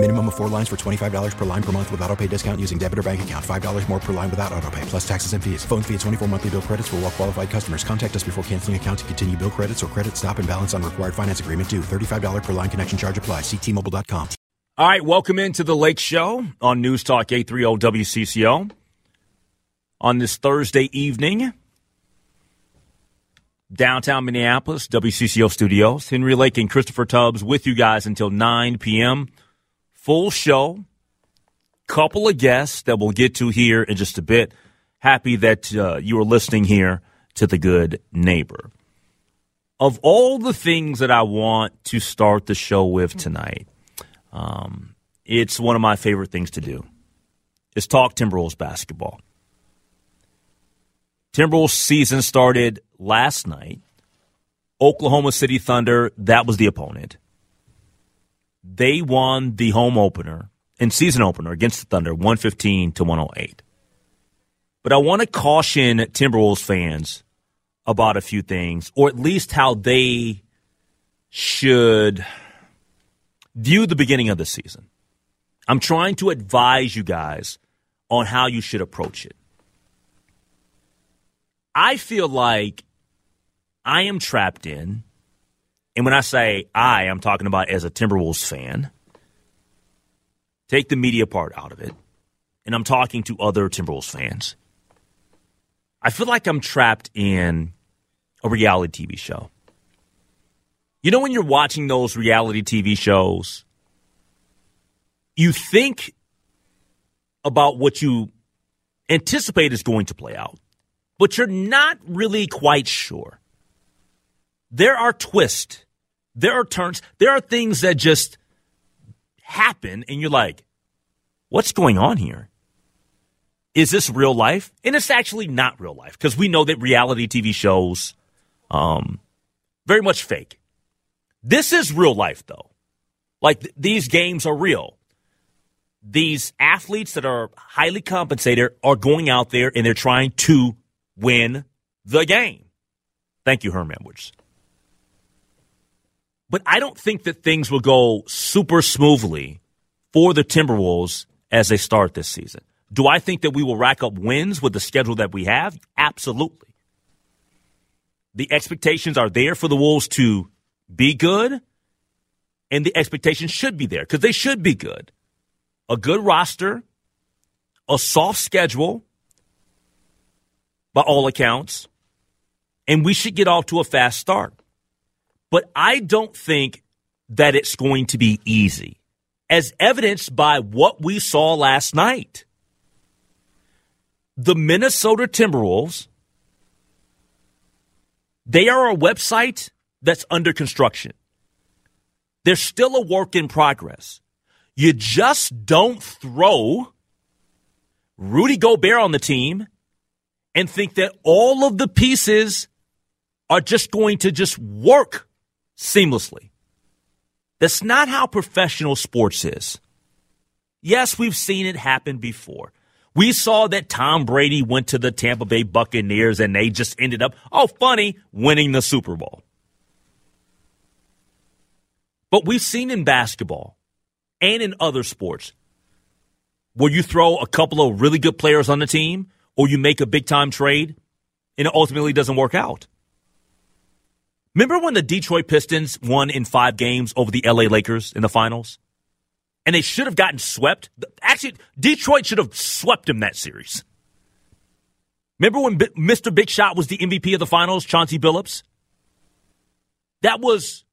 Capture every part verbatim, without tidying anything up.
Minimum of four lines for twenty-five dollars per line per month with autopay discount using debit or bank account. five dollars more per line without autopay, plus taxes and fees. Phone fee at twenty-four monthly bill credits for well-qualified customers. Contact us before canceling account to continue bill credits or credit stop and balance on required finance agreement due. thirty-five dollars per line connection charge applies. See T Mobile dot com. All right, welcome into the Lake Show on News Talk eight thirty W C C O. On this Thursday evening, downtown Minneapolis, W C C O Studios. Henry Lake and Christopher Tubbs with you guys until nine p.m., full show, couple of guests that we'll get to here in just a bit. Happy that uh, you are listening here to The Good Neighbor. Of all the things that I want to start the show with tonight, um, it's one of my favorite things to do, is talk Timberwolves basketball. Timberwolves season started last night. Oklahoma City Thunder, that was the opponent. They won the home opener and season opener against the Thunder, one fifteen to one oh eight. But I want to caution Timberwolves fans about a few things, or at least how they should view the beginning of the season. I'm trying to advise you guys on how you should approach it. I feel like I am trapped in. And when I say I, I'm talking about as a Timberwolves fan. Take the media part out of it. And I'm talking to other Timberwolves fans. I feel like I'm trapped in a reality T V show. You know, when you're watching those reality T V shows, you think about what you anticipate is going to play out, but you're not really quite sure. There are twists, there are turns, there are things that just happen, and you're like, what's going on here? Is this real life? And it's actually not real life, because we know that reality T V shows um, very much fake. This is real life, though. Like, th- these games are real. These athletes that are highly compensated are going out there, and they're trying to win the game. Thank you, Herm Edwards. But I don't think that things will go super smoothly for the Timberwolves as they start this season. Do I think that we will rack up wins with the schedule that we have? Absolutely. The expectations are there for the Wolves to be good, and the expectations should be there because they should be good. A good roster, a soft schedule, by all accounts, and we should get off to a fast start. But I don't think that it's going to be easy, as evidenced by what we saw last night. The Minnesota Timberwolves, they are a website that's under construction. They're still a work in progress. You just don't throw Rudy Gobert on the team and think that all of the pieces are just going to just work seamlessly. That's not how professional sports is. Yes, we've seen it happen before. We saw that Tom Brady went to the Tampa Bay Buccaneers and they just ended up, oh, funny, winning the Super Bowl. But we've seen in basketball and in other sports where you throw a couple of really good players on the team or you make a big-time trade and it ultimately doesn't work out. Remember when the Detroit Pistons won in five games over the L A Lakers in the finals? And they should have gotten swept. Actually, Detroit should have swept them that series. Remember when B- Mister Big Shot was the M V P of the finals, Chauncey Billups? That was,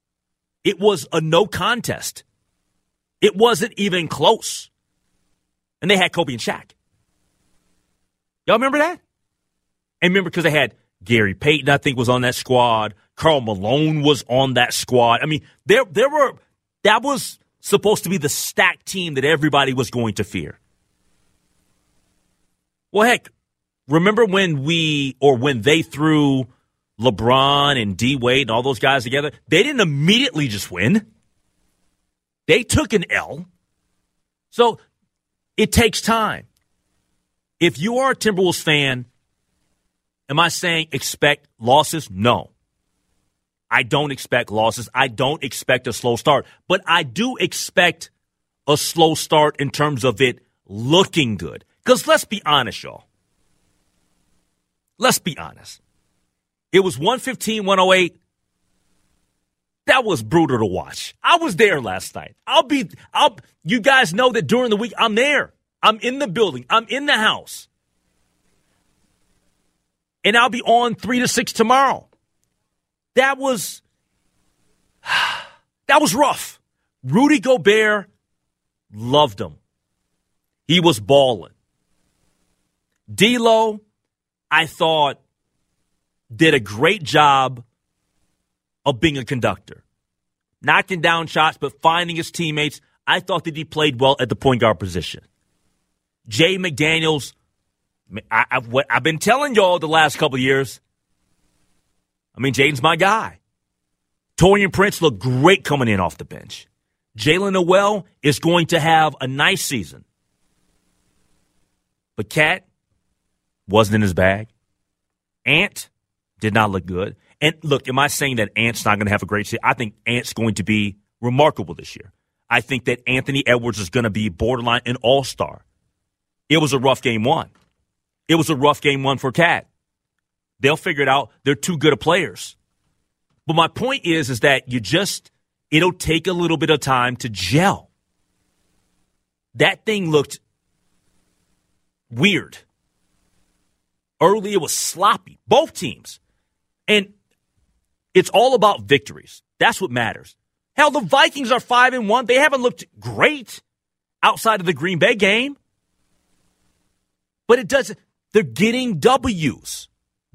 it was a no contest. It wasn't even close. And they had Kobe and Shaq. Y'all remember that? And remember because they had Gary Payton, I think, was on that squad. Karl Malone was on that squad. I mean, there there were that was supposed to be the stacked team that everybody was going to fear. Well, heck, remember when we or when they threw LeBron and D-Wade and all those guys together? They didn't immediately just win. They took an L. So it takes time. If you are a Timberwolves fan, am I saying expect losses? No. I don't expect losses. I don't expect a slow start. But I do expect a slow start in terms of it looking good. Because let's be honest, y'all. Let's be honest. It was one fifteen to one oh eight. That was brutal to watch. I was there last night. I'll be, I'll, you guys know that during the week I'm there. I'm in the building. I'm in the house. And I'll be on three to six tomorrow. That was that was rough. Rudy Gobert, loved him. He was balling. D'Lo, I thought, did a great job of being a conductor. Knocking down shots, but finding his teammates. I thought that he played well at the point guard position. Jay McDaniels, I, I, what I've been telling y'all the last couple of years, I mean, Jaden's my guy. Taurean Prince looked great coming in off the bench. Jalen Noel is going to have a nice season. But Cat wasn't in his bag. Ant did not look good. And look, am I saying that Ant's not going to have a great season? I think Ant's going to be remarkable this year. I think that Anthony Edwards is going to be borderline an all-star. It was a rough game one. It was a rough game one for Cat. They'll figure it out. They're too good of players. But my point is, is that you just, it'll take a little bit of time to gel. That thing looked weird. Early, it was sloppy. Both teams. And it's all about victories. That's what matters. Hell, the Vikings are five and one. They haven't looked great outside of the Green Bay game. But it doesn't, they're getting W's.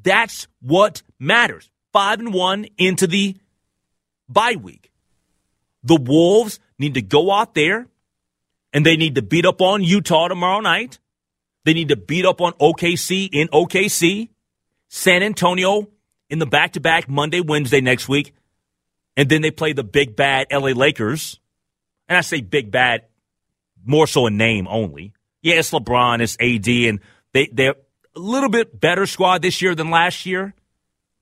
That's what matters. Five and one into the bye week. The Wolves need to go out there, and they need to beat up on Utah tomorrow night. They need to beat up on O K C in O K C, San Antonio in the back-to-back Monday, Wednesday next week, and then they play the big, bad L A Lakers. And I say big, bad more so in name only. Yeah, it's LeBron, it's A D, and they, they're a little bit better squad this year than last year,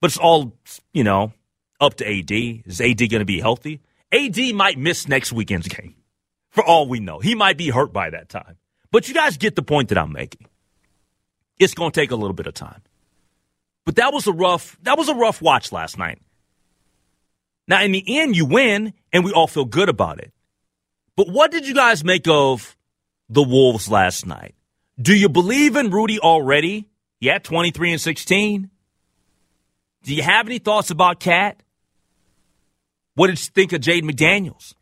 but it's all, you know, up to A D. Is A D going to be healthy? A D might miss next weekend's game, for all we know. He might be hurt by that time. But you guys get the point that I'm making. It's going to take a little bit of time. But that was a rough, that was a rough watch last night. Now, in the end, you win, and we all feel good about it. But what did you guys make of the Wolves last night? Do you believe in Rudy already? Yeah, twenty-three and sixteen. Do you have any thoughts about Cat? What did you think of Jaden McDaniels?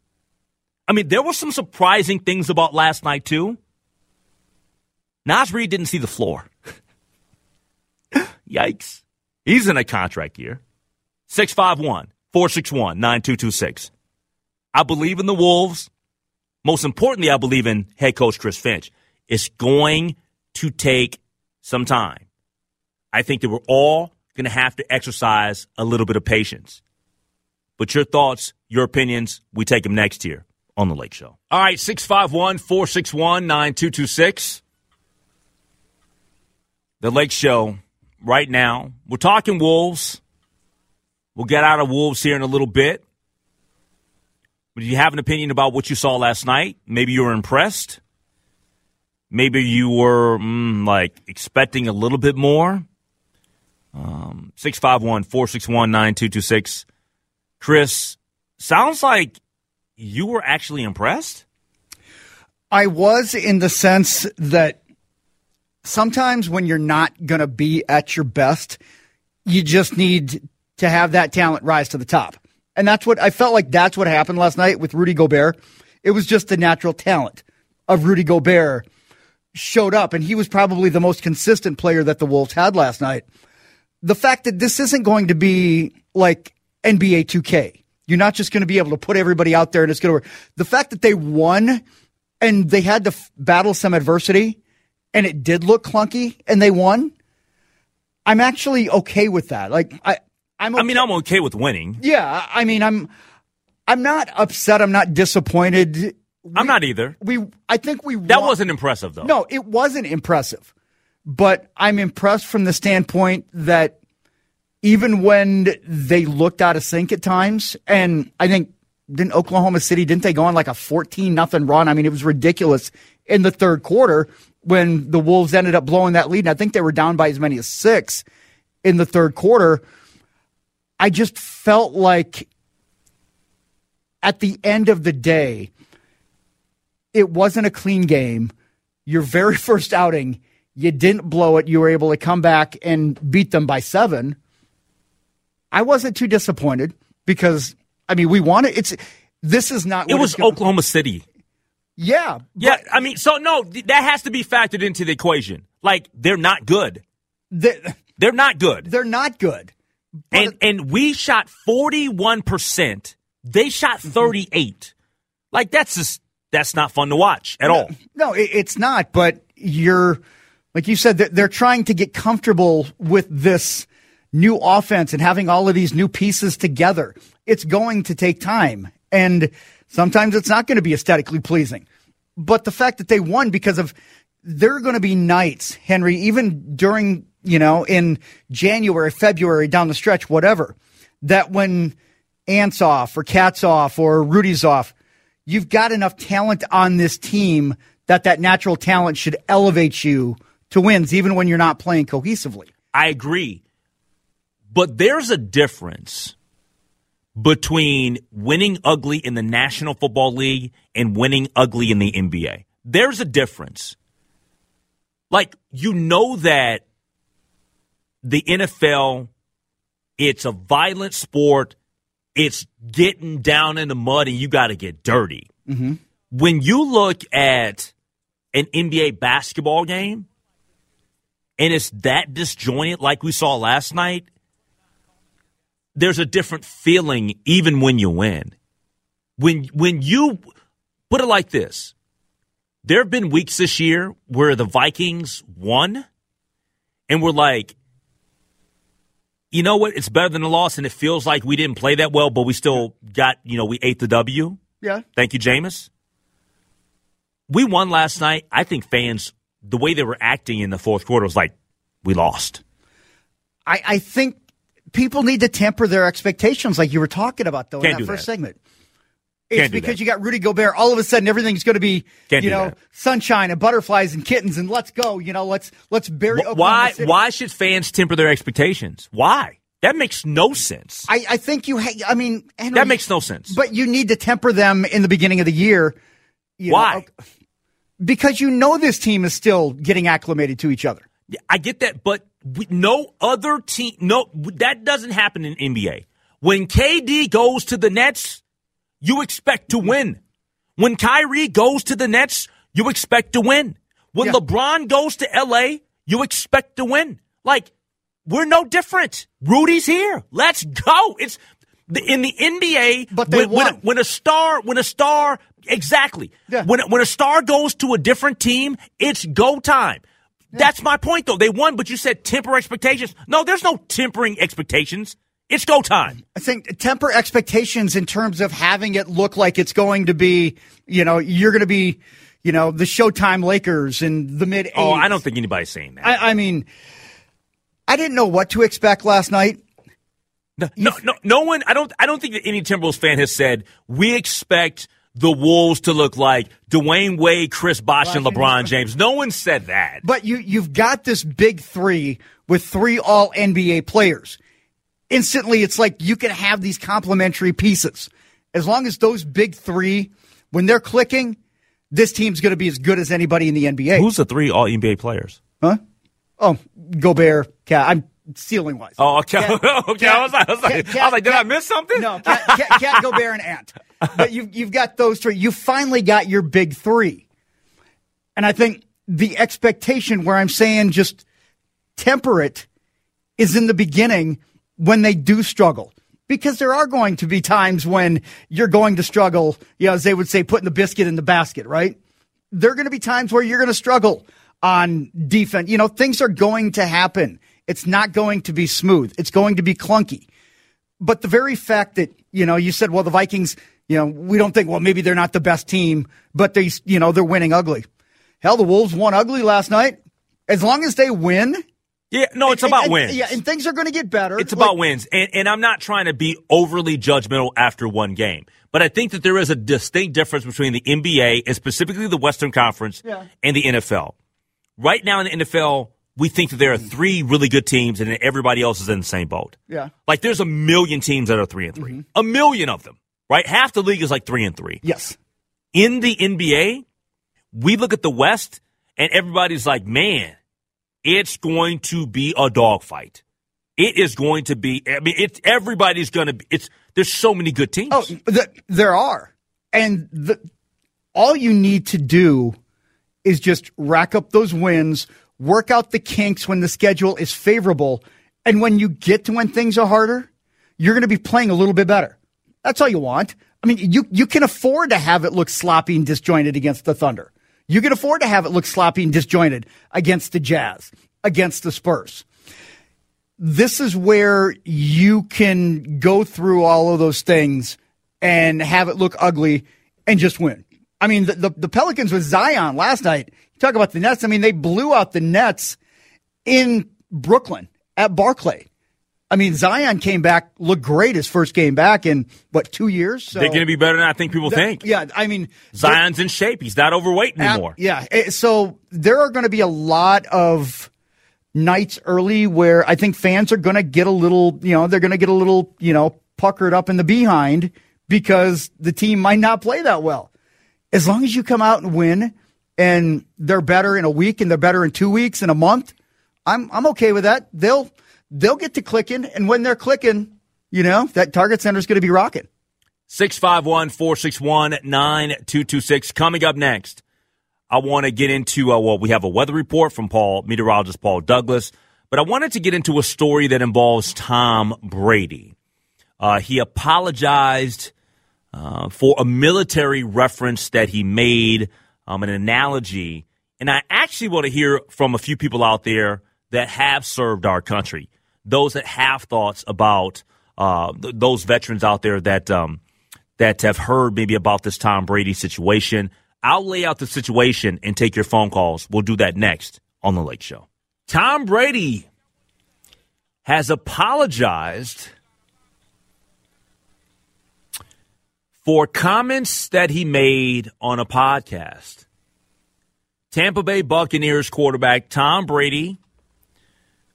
I mean, there were some surprising things about last night, too. Naz Reid didn't see the floor. Yikes. He's in a contract year. six five one, four six one, nine two two six. I believe in the Wolves. Most importantly, I believe in head coach Chris Finch. It's going to take some time. I think that we're all going to have to exercise a little bit of patience. But your thoughts, your opinions, we take them next year on The Lake Show. All right, six five one, four six one, nine two two six. The Lake Show right now. We're talking Wolves. We'll get out of Wolves here in a little bit. Do you have an opinion about what you saw last night? Maybe you were impressed. Maybe you were mm, like expecting a little bit more. Um, six five one, four six one, nine two two six. Chris, sounds like you were actually impressed. I was, in the sense that sometimes when you're not going to be at your best, you just need to have that talent rise to the top. And that's what I felt like that's what happened last night with Rudy Gobert. It was just the natural talent of Rudy Gobert showed up, and he was probably the most consistent player that the Wolves had last night. The fact that this isn't going to be like N B A two K. You're not just going to be able to put everybody out there and it's going to work. The fact that they won and they had to f- battle some adversity, and it did look clunky, and they won, I'm actually okay with that. Like I, I'm okay. I mean, I'm okay with winning. Yeah, I mean, I'm, I'm not upset. I'm not disappointed. We, I'm not either. We, I think we. That won. Wasn't impressive, though. No, it wasn't impressive. But I'm impressed from the standpoint that even when they looked out of sync at times, and I think didn't Oklahoma City didn't they go on like a fourteen nothing run? I mean, it was ridiculous in the third quarter when the Wolves ended up blowing that lead, and I think they were down by as many as six in the third quarter. I just felt like at the end of the day, it wasn't a clean game. Your very first outing, you didn't blow it. You were able to come back and beat them by seven. I wasn't too disappointed because, I mean, we wanted it's. This is not. It was Oklahoma City. Yeah. Yeah. I mean, so no, th- that has to be factored into the equation. Like, they're not good. They're, they're not good. They're not good. And it, and we shot forty-one percent. They shot thirty-eight. Like, that's just that's not fun to watch at no, all. No, it, it's not. But you're like you said, they're, they're trying to get comfortable with this new offense and having all of these new pieces together. It's going to take time, and sometimes it's not going to be aesthetically pleasing. But the fact that they won, because of there are going to be nights, Henry, even during, you know, in January, February, down the stretch, whatever, that when Ant's off or Cat's off or Rudy's off, you've got enough talent on this team that that natural talent should elevate you to wins, even when you're not playing cohesively. I agree. But there's a difference between winning ugly in the National Football League and winning ugly in the N B A. There's a difference. Like, you know that the N F L, it's a violent sport. It's getting down in the mud, and you got to get dirty. Mm-hmm. When you look at an N B A basketball game, and it's that disjointed like we saw last night, there's a different feeling even when you win. When when you put it like this, there have been weeks this year where the Vikings won and we're like, you know what, it's better than a loss, and it feels like we didn't play that well, but we still got, you know, we ate the W. Yeah. Thank you, Jameis. We won last night. I think fans, the way they were acting in the fourth quarter was like, we lost. I, I think people need to temper their expectations, like you were talking about, though, Can't in that first that. segment. It's Can't because you got Rudy Gobert. All of a sudden, everything's going to be, Can't you know, that. sunshine and butterflies and kittens and let's go. You know, let's let's bury. Wh- why? Why should fans temper their expectations? Why? That makes no sense. I, I think you. Ha- I mean, Henry, that makes no sense. But you need to temper them in the beginning of the year. You why? Know, okay, because you know this team is still getting acclimated to each other. I get that, but we, no other team. No, that doesn't happen in N B A. When K D goes to the Nets, you expect to win. When Kyrie goes to the Nets, you expect to win. When yeah. LeBron goes to L A, you expect to win. Like, we're no different. Rudy's here. Let's go. It's in the N B A. But they when, won. When, a, when a star, when a star, exactly. Yeah. When when a star goes to a different team, it's go time. Yeah. That's my point, though. They won, but you said temper expectations. No, there's no tempering expectations. It's go time. I think temper expectations in terms of having it look like it's going to be, you know, you're going to be, you know, the Showtime Lakers in the mid eighties. Oh, I don't think anybody's saying that. I, I mean, I didn't know what to expect last night. No, no, no, no one. I don't. I don't think that any Timberwolves fan has said we expect the Wolves to look like Dwayne Wade, Chris Bosh, and LeBron James. No one said that. But you, you've got this big three with three all N B A players. Instantly, it's like you can have these complementary pieces. As long as those big three, when they're clicking, this team's going to be as good as anybody in the N B A. Who's the three all N B A players? Huh? Oh, Gobert, Cat. I'm. Ceiling wise. Oh, okay. Cat, okay. Cat, I was like, I was like, Cat, I was like did Cat, I miss something? No, Cat, Cat, Cat Gobert, and Ant. But you've, you've got those three. You finally got your big three. And I think the expectation where I'm saying just temper it is in the beginning when they do struggle. Because there are going to be times when you're going to struggle, you know, as they would say, putting the biscuit in the basket, right? There are going to be times where you're going to struggle on defense. You know, things are going to happen. It's not going to be smooth. It's going to be clunky. But the very fact that, you know, you said, well, the Vikings, you know, we don't think, well, maybe they're not the best team, but they, you know, they're winning ugly. Hell, the Wolves won ugly last night. As long as they win. Yeah, no, it's and, about and, wins. Yeah, and things are going to get better. It's like, about wins. And, and I'm not trying to be overly judgmental after one game. But I think that there is a distinct difference between the N B A and specifically the Western Conference yeah. and the N F L. Right now in the N F L, we think that there are three really good teams and everybody else is in the same boat. Yeah. Like there's a million teams that are three and three. Mm-hmm. A million of them, right? Half the league is like three and three. Yes. In the N B A, we look at the West and everybody's like, man, it's going to be a dogfight. It is going to be, I mean, it's everybody's going to be, it's, there's so many good teams. Oh, the, there are. And the, all you need to do is just rack up those wins. Work out the kinks when the schedule is favorable, and when you get to when things are harder, you're going to be playing a little bit better. That's all you want. I mean, you you can afford to have it look sloppy and disjointed against the Thunder. You can afford to have it look sloppy and disjointed against the Jazz, against the Spurs. This is where you can go through all of those things and have it look ugly and just win. I mean, the, the, the Pelicans with Zion last night, talk about the Nets. I mean, they blew out the Nets in Brooklyn at Barclay. I mean, Zion came back, looked great his first game back in, what, two years? So, they're going to be better than I think people that, think. Yeah, I mean. Zion's in shape. He's not overweight anymore. Uh, yeah, so there are going to be a lot of nights early where I think fans are going to get a little, you know, they're going to get a little, you know, puckered up in the behind because the team might not play that well. As long as you come out and win, and they're better in a week, and they're better in two weeks, and a month, I'm I'm okay with that. They'll they'll get to clicking, and when they're clicking, you know, that Target Center's going to be rocking. six five one, four six one, nine two two six. Coming up next, I want to get into, uh, well, we have a weather report from Paul, meteorologist Paul Douglas, but I wanted to get into a story that involves Tom Brady. Uh, he apologized uh, for a military reference that he made, Um, an analogy, and I actually want to hear from a few people out there that have served our country, those that have thoughts about uh, th- those veterans out there that um, that have heard maybe about this Tom Brady situation. I'll lay out the situation and take your phone calls. We'll do that next on The Lake Show. Tom Brady has apologized for comments that he made on a podcast. Tampa Bay Buccaneers quarterback Tom Brady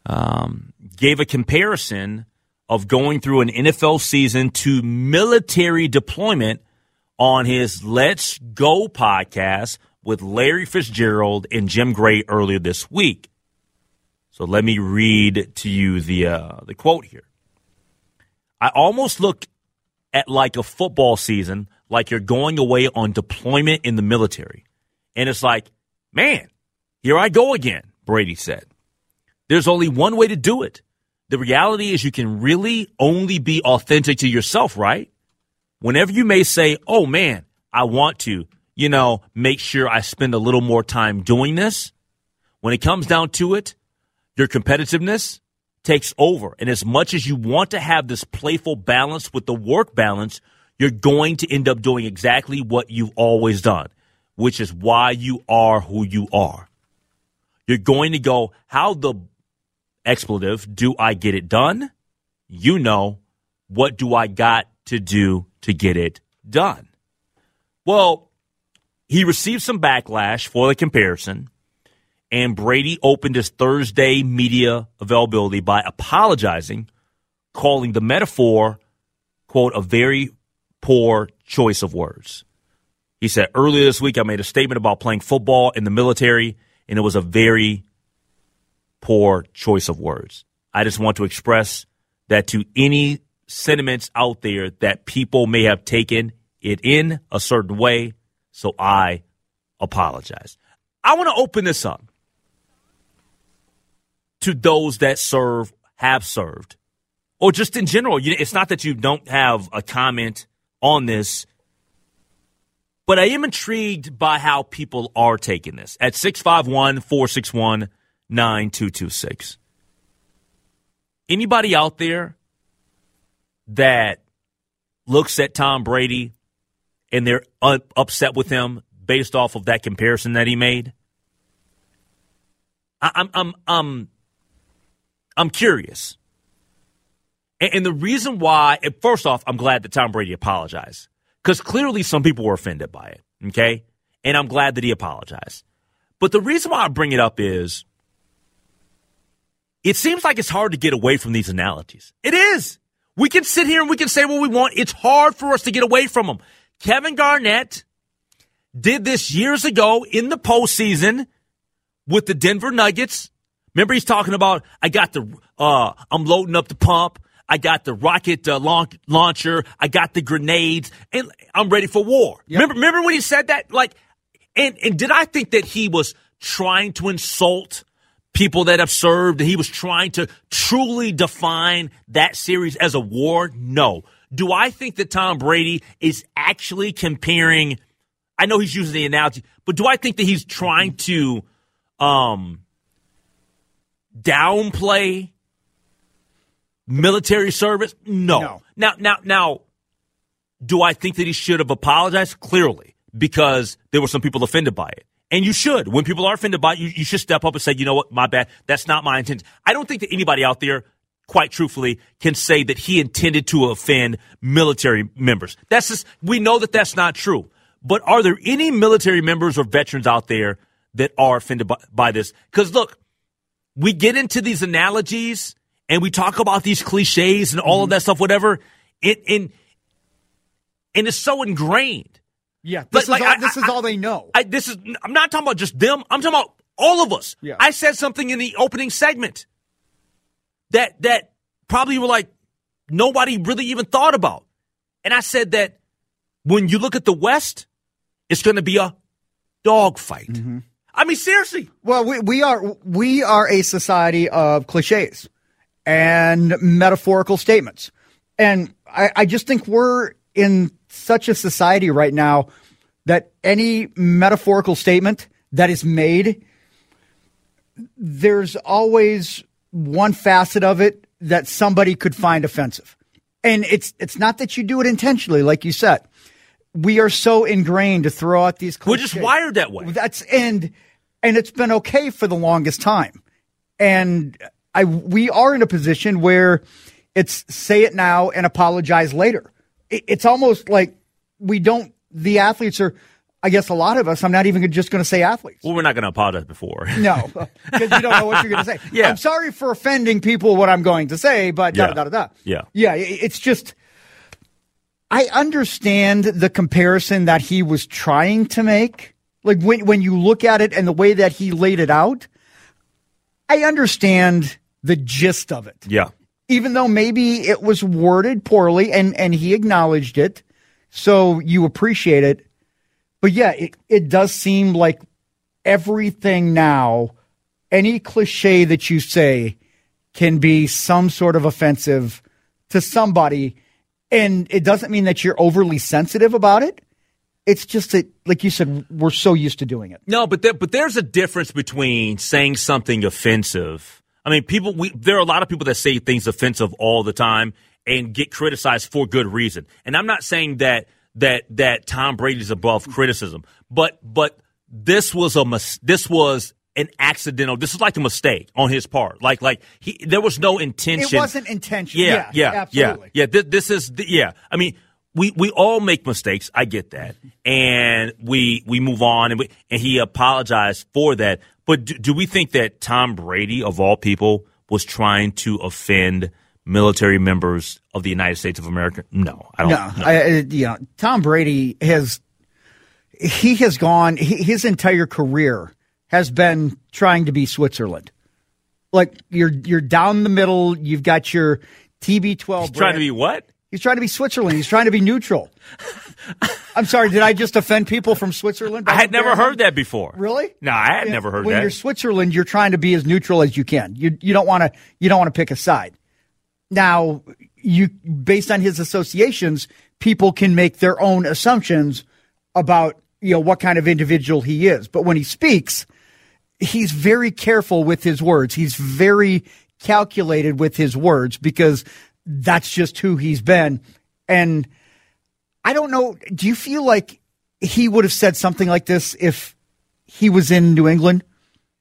um, gave a comparison of going through an N F L season to military deployment on his Let's Go podcast with Larry Fitzgerald and Jim Gray earlier this week. So let me read to you the uh, the quote here. I almost looked at like a football season, like you're going away on deployment in the military. And it's like, man, here I go again, Brady said. There's only one way to do it. The reality is you can really only be authentic to yourself, right? Whenever you may say, oh, man, I want to, you know, make sure I spend a little more time doing this. When it comes down to it, your competitiveness takes over. And as much as you want to have this playful balance with the work balance, you're going to end up doing exactly what you've always done, which is why you are who you are. You're going to go, how the expletive do I get it done? You know, What do I got to do to get it done? Well, he received some backlash for the comparison, and Brady opened his Thursday media availability by apologizing, calling the metaphor, quote, a very poor choice of words. He said, earlier this week I made a statement about playing football in the military, and it was a very poor choice of words. I just want to express that to any sentiments out there that people may have taken it in a certain way, so I apologize. I want to open this up to those that serve, have served, or just in general. It's not that you don't have a comment on this, but I am intrigued by how people are taking this. At six five one, four six one, nine two two six. Anybody out there that looks at Tom Brady and they're upset with him based off of that comparison that he made? I'm I'm I'm I'm curious. And the reason why, first off, I'm glad that Tom Brady apologized, because clearly some people were offended by it, okay? And I'm glad that he apologized. But the reason why I bring it up is it seems like it's hard to get away from these analogies. It is. We can sit here and we can say what we want. It's hard for us to get away from them. Kevin Garnett did this years ago in the postseason with the Denver Nuggets. Remember, he's talking about, I got the, uh, I'm loading up the pump. I got the rocket uh, launch, launcher. I got the grenades, and I'm ready for war. Yep. Remember, remember when he said that? Like, and and did I think that he was trying to insult people that have served? That he was trying to truly define that series as a war? No. Do I think that Tom Brady is actually comparing? I know he's using the analogy, but do I think that he's trying to um, downplay military service? No. no. Now, now, now, do I think that he should have apologized? Clearly, because there were some people offended by it. And you should. When people are offended by it, you, you should step up and say, you know what, my bad. That's not my intent. I don't think that anybody out there, quite truthfully, can say that he intended to offend military members. That's just, we know that that's not true. But are there any military members or veterans out there that are offended by, by this? Because, look, we get into these analogies and we talk about these cliches and all of that stuff, whatever, and and, and it's so ingrained. Yeah, this but, is, like, all, I, this is I, all they know. I, this is I'm not talking about just them. I'm talking about all of us. Yeah. I said something in the opening segment that that probably were like nobody really even thought about, and I said that when you look at the West, it's going to be a dogfight. Mm-hmm. I mean, seriously. Well, we, we are we are a society of cliches and metaphorical statements. And I, I just think we're in such a society right now that any metaphorical statement that is made, there's always one facet of it that somebody could find offensive. And it's it's not that you do it intentionally, like you said. We are so ingrained to throw out these cliches. We're just wired that way. That's and and it's been okay for the longest time. And I, we are in a position where it's say it now and apologize later. It, it's almost like we don't, the athletes are, I guess a lot of us, I'm not even just going to say athletes. Well, we're not going to apologize before. No, because you don't know what you're going to say. Yeah. I'm sorry for offending people what I'm going to say, but yeah. da da da da. Yeah. Yeah, it, it's just, I understand the comparison that he was trying to make. Like when when you look at it and the way that he laid it out, I understand the gist of it. Yeah. Even though maybe it was worded poorly and, and he acknowledged it, so you appreciate it. But yeah, it, it does seem like everything now, any cliche that you say can be some sort of offensive to somebody. And it doesn't mean that you're overly sensitive about it. It's just that, like you said, we're so used to doing it. No, but there, but there's a difference between saying something offensive. I mean, people. We, there are a lot of people that say things offensive all the time and get criticized for good reason. And I'm not saying that that that Tom Brady's above criticism, but but this was a mis- this was an accidental. This is like a mistake on his part. Like, like he, there was no intention. It wasn't intentional. Yeah, yeah, yeah, absolutely. Yeah, yeah. This, this is, the, yeah. I mean, we, we all make mistakes. I get that, and we we move on, and we, and he apologized for that. But do, do we think that Tom Brady, of all people, was trying to offend military members of the United States of America? No, I don't. No, no. I, you know, Tom Brady has he has gone he, his entire career. Has been trying to be Switzerland. Like, you're you're down the middle, you've got your T B twelve. He's brand. Trying to be what? He's trying to be Switzerland. He's trying to be neutral. I'm sorry, did I just offend people from Switzerland? I had never America? heard that before. Really? No, I had if, never heard when that. When you're Switzerland, you're trying to be as neutral as you can. You you don't want to you don't want to pick a side. Now, you based on his associations, people can make their own assumptions about, you know, what kind of individual he is. But when he speaks, he's very careful with his words. He's very calculated with his words because that's just who he's been. And I don't know, do you feel like he would have said something like this if he was in New England?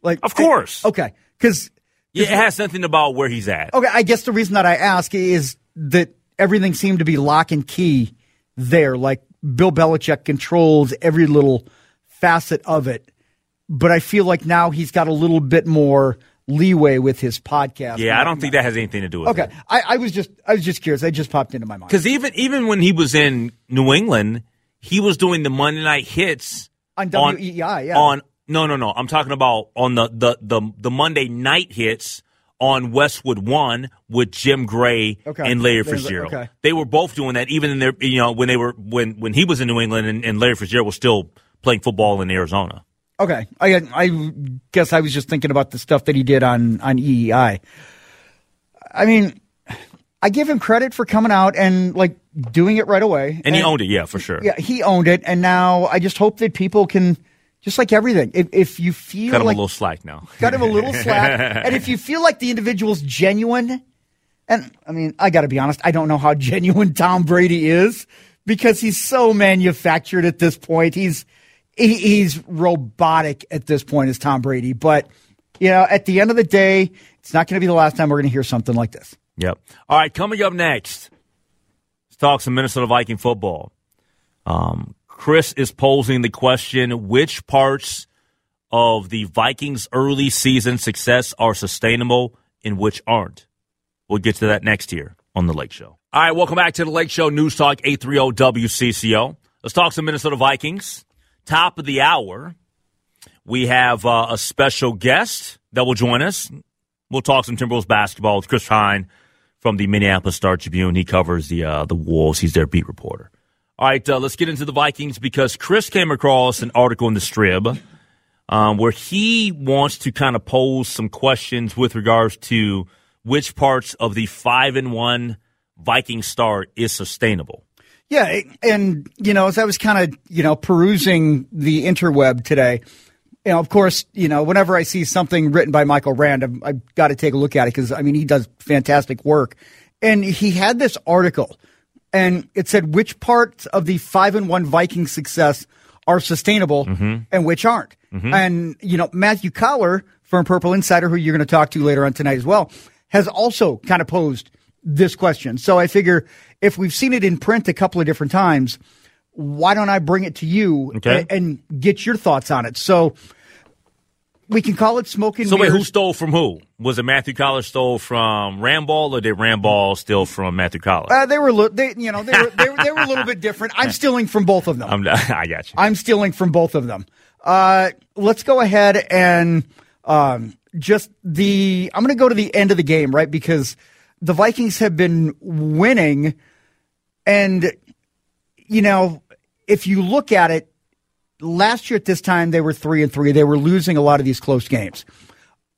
Like, of course. Okay. Because yeah, it has something about where he's at. Okay. I guess the reason that I ask is that everything seemed to be lock and key there. Like, Bill Belichick controls every little facet of it. But I feel like now he's got a little bit more leeway with his podcast. Yeah, I don't think that has anything to do with it. Okay, I, I was just I was just curious. That just popped into my mind. Because even even when he was in New England, he was doing the Monday Night Hits on W E I. Yeah. On no no no, I'm talking about on the the the, the Monday Night Hits on Westwood One with Jim Gray okay. and Larry Fitzgerald. Okay. They were both doing that even in their you know when they were when when he was in New England and, and Larry Fitzgerald was still playing football in Arizona. Okay, I I guess I was just thinking about the stuff that he did on, on E E I. I mean, I give him credit for coming out and, like, doing it right away. And, and he owned it, yeah, for sure. Yeah, he owned it, and now I just hope that people can, just like everything, if, if you feel cut like... Cut him a little slack now. Cut him a little slack. And if you feel like the individual's genuine, and, I mean, I got to be honest, I don't know how genuine Tom Brady is because he's so manufactured at this point. He's... He's robotic at this point as Tom Brady. But, you know, at the end of the day, it's not going to be the last time we're going to hear something like this. Yep. All right, coming up next, let's talk some Minnesota Viking football. Um, Chris is posing the question, which parts of the Vikings' early season success are sustainable and which aren't? We'll get to that next year on The Lake Show. All right, welcome back to The Lake Show, News Talk eight thirty W C C O. Let's talk some Minnesota Vikings. Top of the hour, we have uh, a special guest that will join us. We'll talk some Timberwolves basketball with Chris Hine from the Minneapolis Star-Tribune. He covers the uh, the Wolves. He's their beat reporter. All right, uh, let's get into the Vikings because Chris came across an article in the Strib um, where he wants to kind of pose some questions with regards to which parts of the five and one Viking start is sustainable. Yeah, and, you know, as I was kind of, you know, perusing the interweb today, you know, of course, you know, whenever I see something written by Michael Rand, I've, I've got to take a look at it because, I mean, he does fantastic work. And he had this article, and it said which parts of the five and one Viking success are sustainable mm-hmm. and which aren't. Mm-hmm. And, you know, Matthew Coller from Purple Insider, who you're going to talk to later on tonight as well, has also kind of posed this question. So I figure if we've seen it in print a couple of different times, why don't I bring it to you okay. and, and get your thoughts on it? So we can call it smoke and mirrors. So wait, who stole from who? Was it Matthew Coller stole from Ramball, or did Ramball steal from Matthew Coller? Uh, they were, li- they, you know, they were, they, they were a little bit different. I'm stealing from both of them. I'm not, I got you. I'm stealing from both of them. Uh, let's go ahead and um, just the. I'm going to go to the end of the game, right? Because the Vikings have been winning, and, you know, if you look at it, last year at this time they were three and three. They were losing a lot of these close games.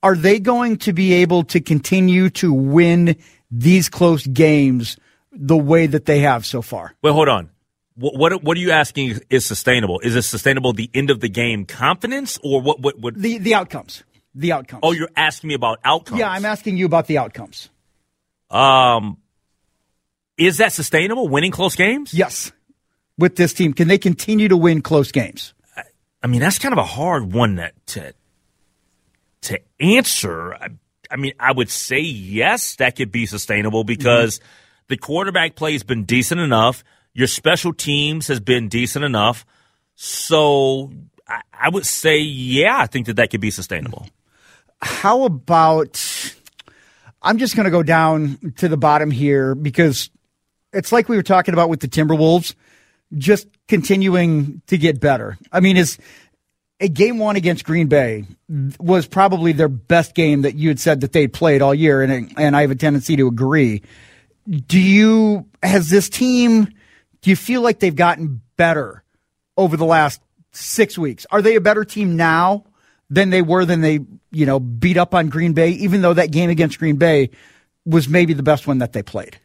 Are they going to be able to continue to win these close games the way that they have so far? Well, hold on. What what, what are you asking is sustainable? Is it sustainable the end of the game confidence, or what? what, what? The, the outcomes. The outcomes. Oh, you're asking me about outcomes? Yeah, I'm asking you about the outcomes. Um, is that sustainable, winning close games? Yes. With this team, can they continue to win close games? I, I mean, that's kind of a hard one that to to answer, I, I mean, I would say yes, that could be sustainable because mm-hmm. the quarterback play has been decent enough. Your special teams has been decent enough. So I, I would say, yeah, I think that that could be sustainable. How about – I'm just going to go down to the bottom here because it's like we were talking about with the Timberwolves, just continuing to get better. I mean, is – a game one against Green Bay was probably their best game that you had said that they played all year, and and I have a tendency to agree. Do you, has this team, do you feel like they've gotten better over the last six weeks? Are they a better team now than they were than they, you know, beat up on Green Bay, even though that game against Green Bay was maybe the best one that they played?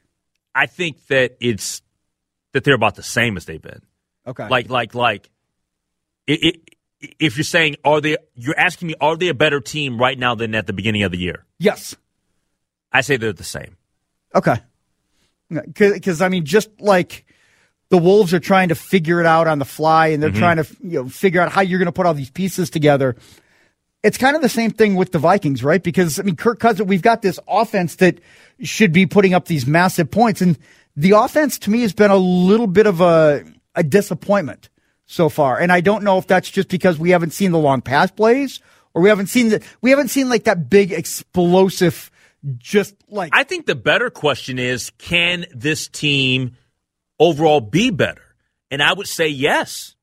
I think that it's, that they're about the same as they've been. Okay. Like, like, like, it, it if you're saying, are they, you're asking me, are they a better team right now than at the beginning of the year? Yes. I say they're the same. Okay. Because, I mean, just like the Wolves are trying to figure it out on the fly and they're mm-hmm. trying to you know, figure out how you're going to put all these pieces together, it's kind of the same thing with the Vikings, right? Because, I mean, Kirk Cousins, we've got this offense that should be putting up these massive points. And the offense, to me, has been a little bit of a, a disappointment so far. And I don't know if that's just because we haven't seen the long pass plays or we haven't seen the, we haven't seen like that big explosive, just like. I think the better question is, can this team overall be better? And I would say yes.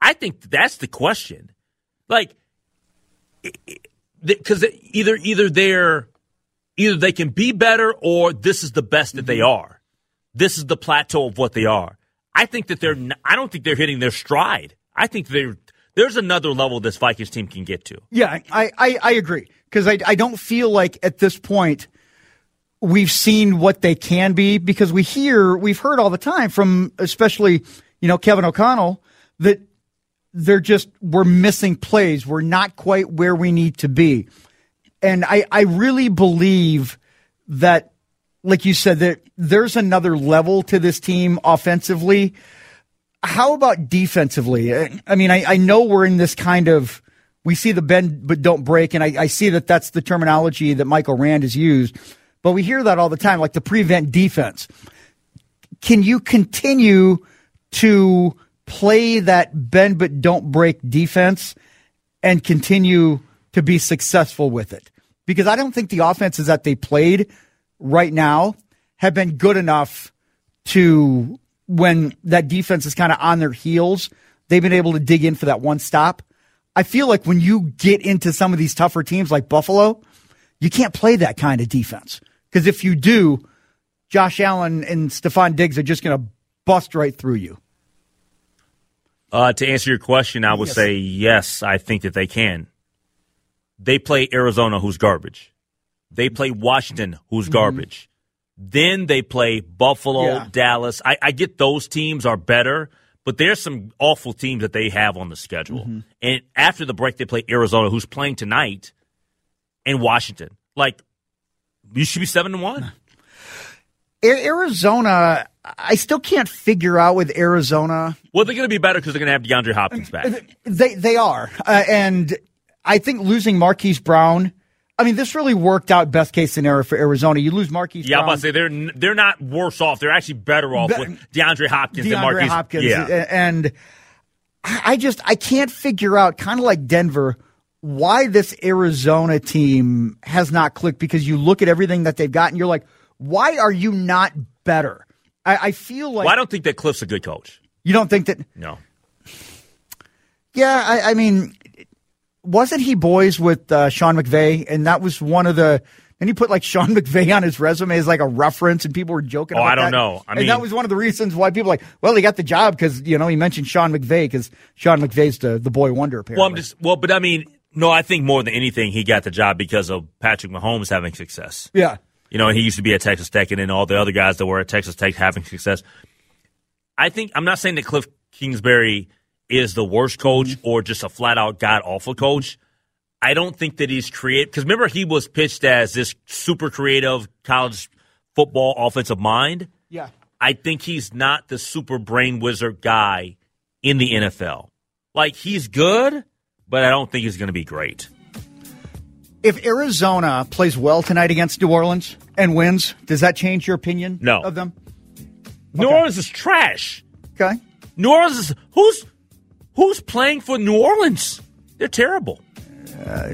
I think that's the question. Like, because either, either they're, either they can be better or this is the best that they are. This is the plateau of what they are. I think that they're. I don't think they're hitting their stride. I think they're, there's another level this Vikings team can get to. Yeah, I I, I agree because I I don't feel like at this point we've seen what they can be because we hear we've heard all the time from especially you know Kevin O'Connell that they're just we're missing plays. We're not quite where we need to be, and I I really believe that. Like you said, that there's another level to this team offensively. How about defensively? I mean, I, I know we're in this kind of, we see the bend but don't break, and I, I see that that's the terminology that Michael Rand has used, but we hear that all the time, like the prevent defense. Can you continue to play that bend but don't break defense and continue to be successful with it? Because I don't think the offenses that they played right now have been good enough to, when that defense is kind of on their heels, they've been able to dig in for that one stop. I feel like when you get into some of these tougher teams like Buffalo, you can't play that kind of defense. Because if you do, Josh Allen and Stephon Diggs are just going to bust right through you. Uh, to answer your question, I would yes. say yes, I think that they can. They play Arizona, who's garbage. They play Washington, who's garbage. Mm-hmm. Then they play Buffalo, yeah. Dallas. I, I get those teams are better, but there's some awful teams that they have on the schedule. Mm-hmm. And after the break, they play Arizona, who's playing tonight, and Washington. Like, you should be seven to one. Arizona, I still can't figure out with Arizona. Well, they're going to be better because they're going to have DeAndre Hopkins back. They, they are. Uh, and I think losing Marquise Brown – I mean, this really worked out best case scenario for Arizona. You lose Marquise Brown. Yeah, I was about to say, they're, they're not worse off. They're actually better off with DeAndre Hopkins DeAndre and Marquise. Hopkins, yeah. And I just, I can't figure out, kind of like Denver, why this Arizona team has not clicked because you look at everything that they've gotten, you're like, why are you not better? I, I feel like... Well, I don't think that Cliff's a good coach. You don't think that... No. Yeah, I, I mean... Wasn't he boys with uh, Sean McVay? And that was one of the – and he put, like, Sean McVay on his resume as, like, a reference, and people were joking oh, about that. Oh, I don't that. know. I and mean, that was one of the reasons why people were like, well, he got the job because, you know, he mentioned Sean McVay because Sean McVay's the, the boy wonder, apparently. Well, I'm just – well, but, I mean, no, I think more than anything he got the job because of Patrick Mahomes having success. Yeah. You know, and he used to be at Texas Tech, and then all the other guys that were at Texas Tech having success. I think – I'm not saying that Cliff Kingsbury – is the worst coach or just a flat-out god-awful coach. I don't think that he's creative. Because remember, he was pitched as this super creative college football offensive mind. Yeah. I think he's not the super brain wizard guy in the N F L. Like, he's good, but I don't think he's going to be great. If Arizona plays well tonight against New Orleans and wins, does that change your opinion no. of them? New okay. Orleans is trash. Okay. New Orleans is – who's who's playing for New Orleans? They're terrible. Uh,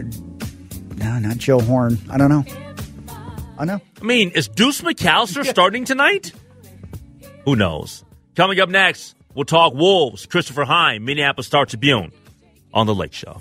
no, not Joe Horn. I don't know. I know. I mean, is Deuce McAllister yeah. starting tonight? Who knows? Coming up next, we'll talk Wolves. Christopher Hine, Minneapolis Star-Tribune on The Lake Show.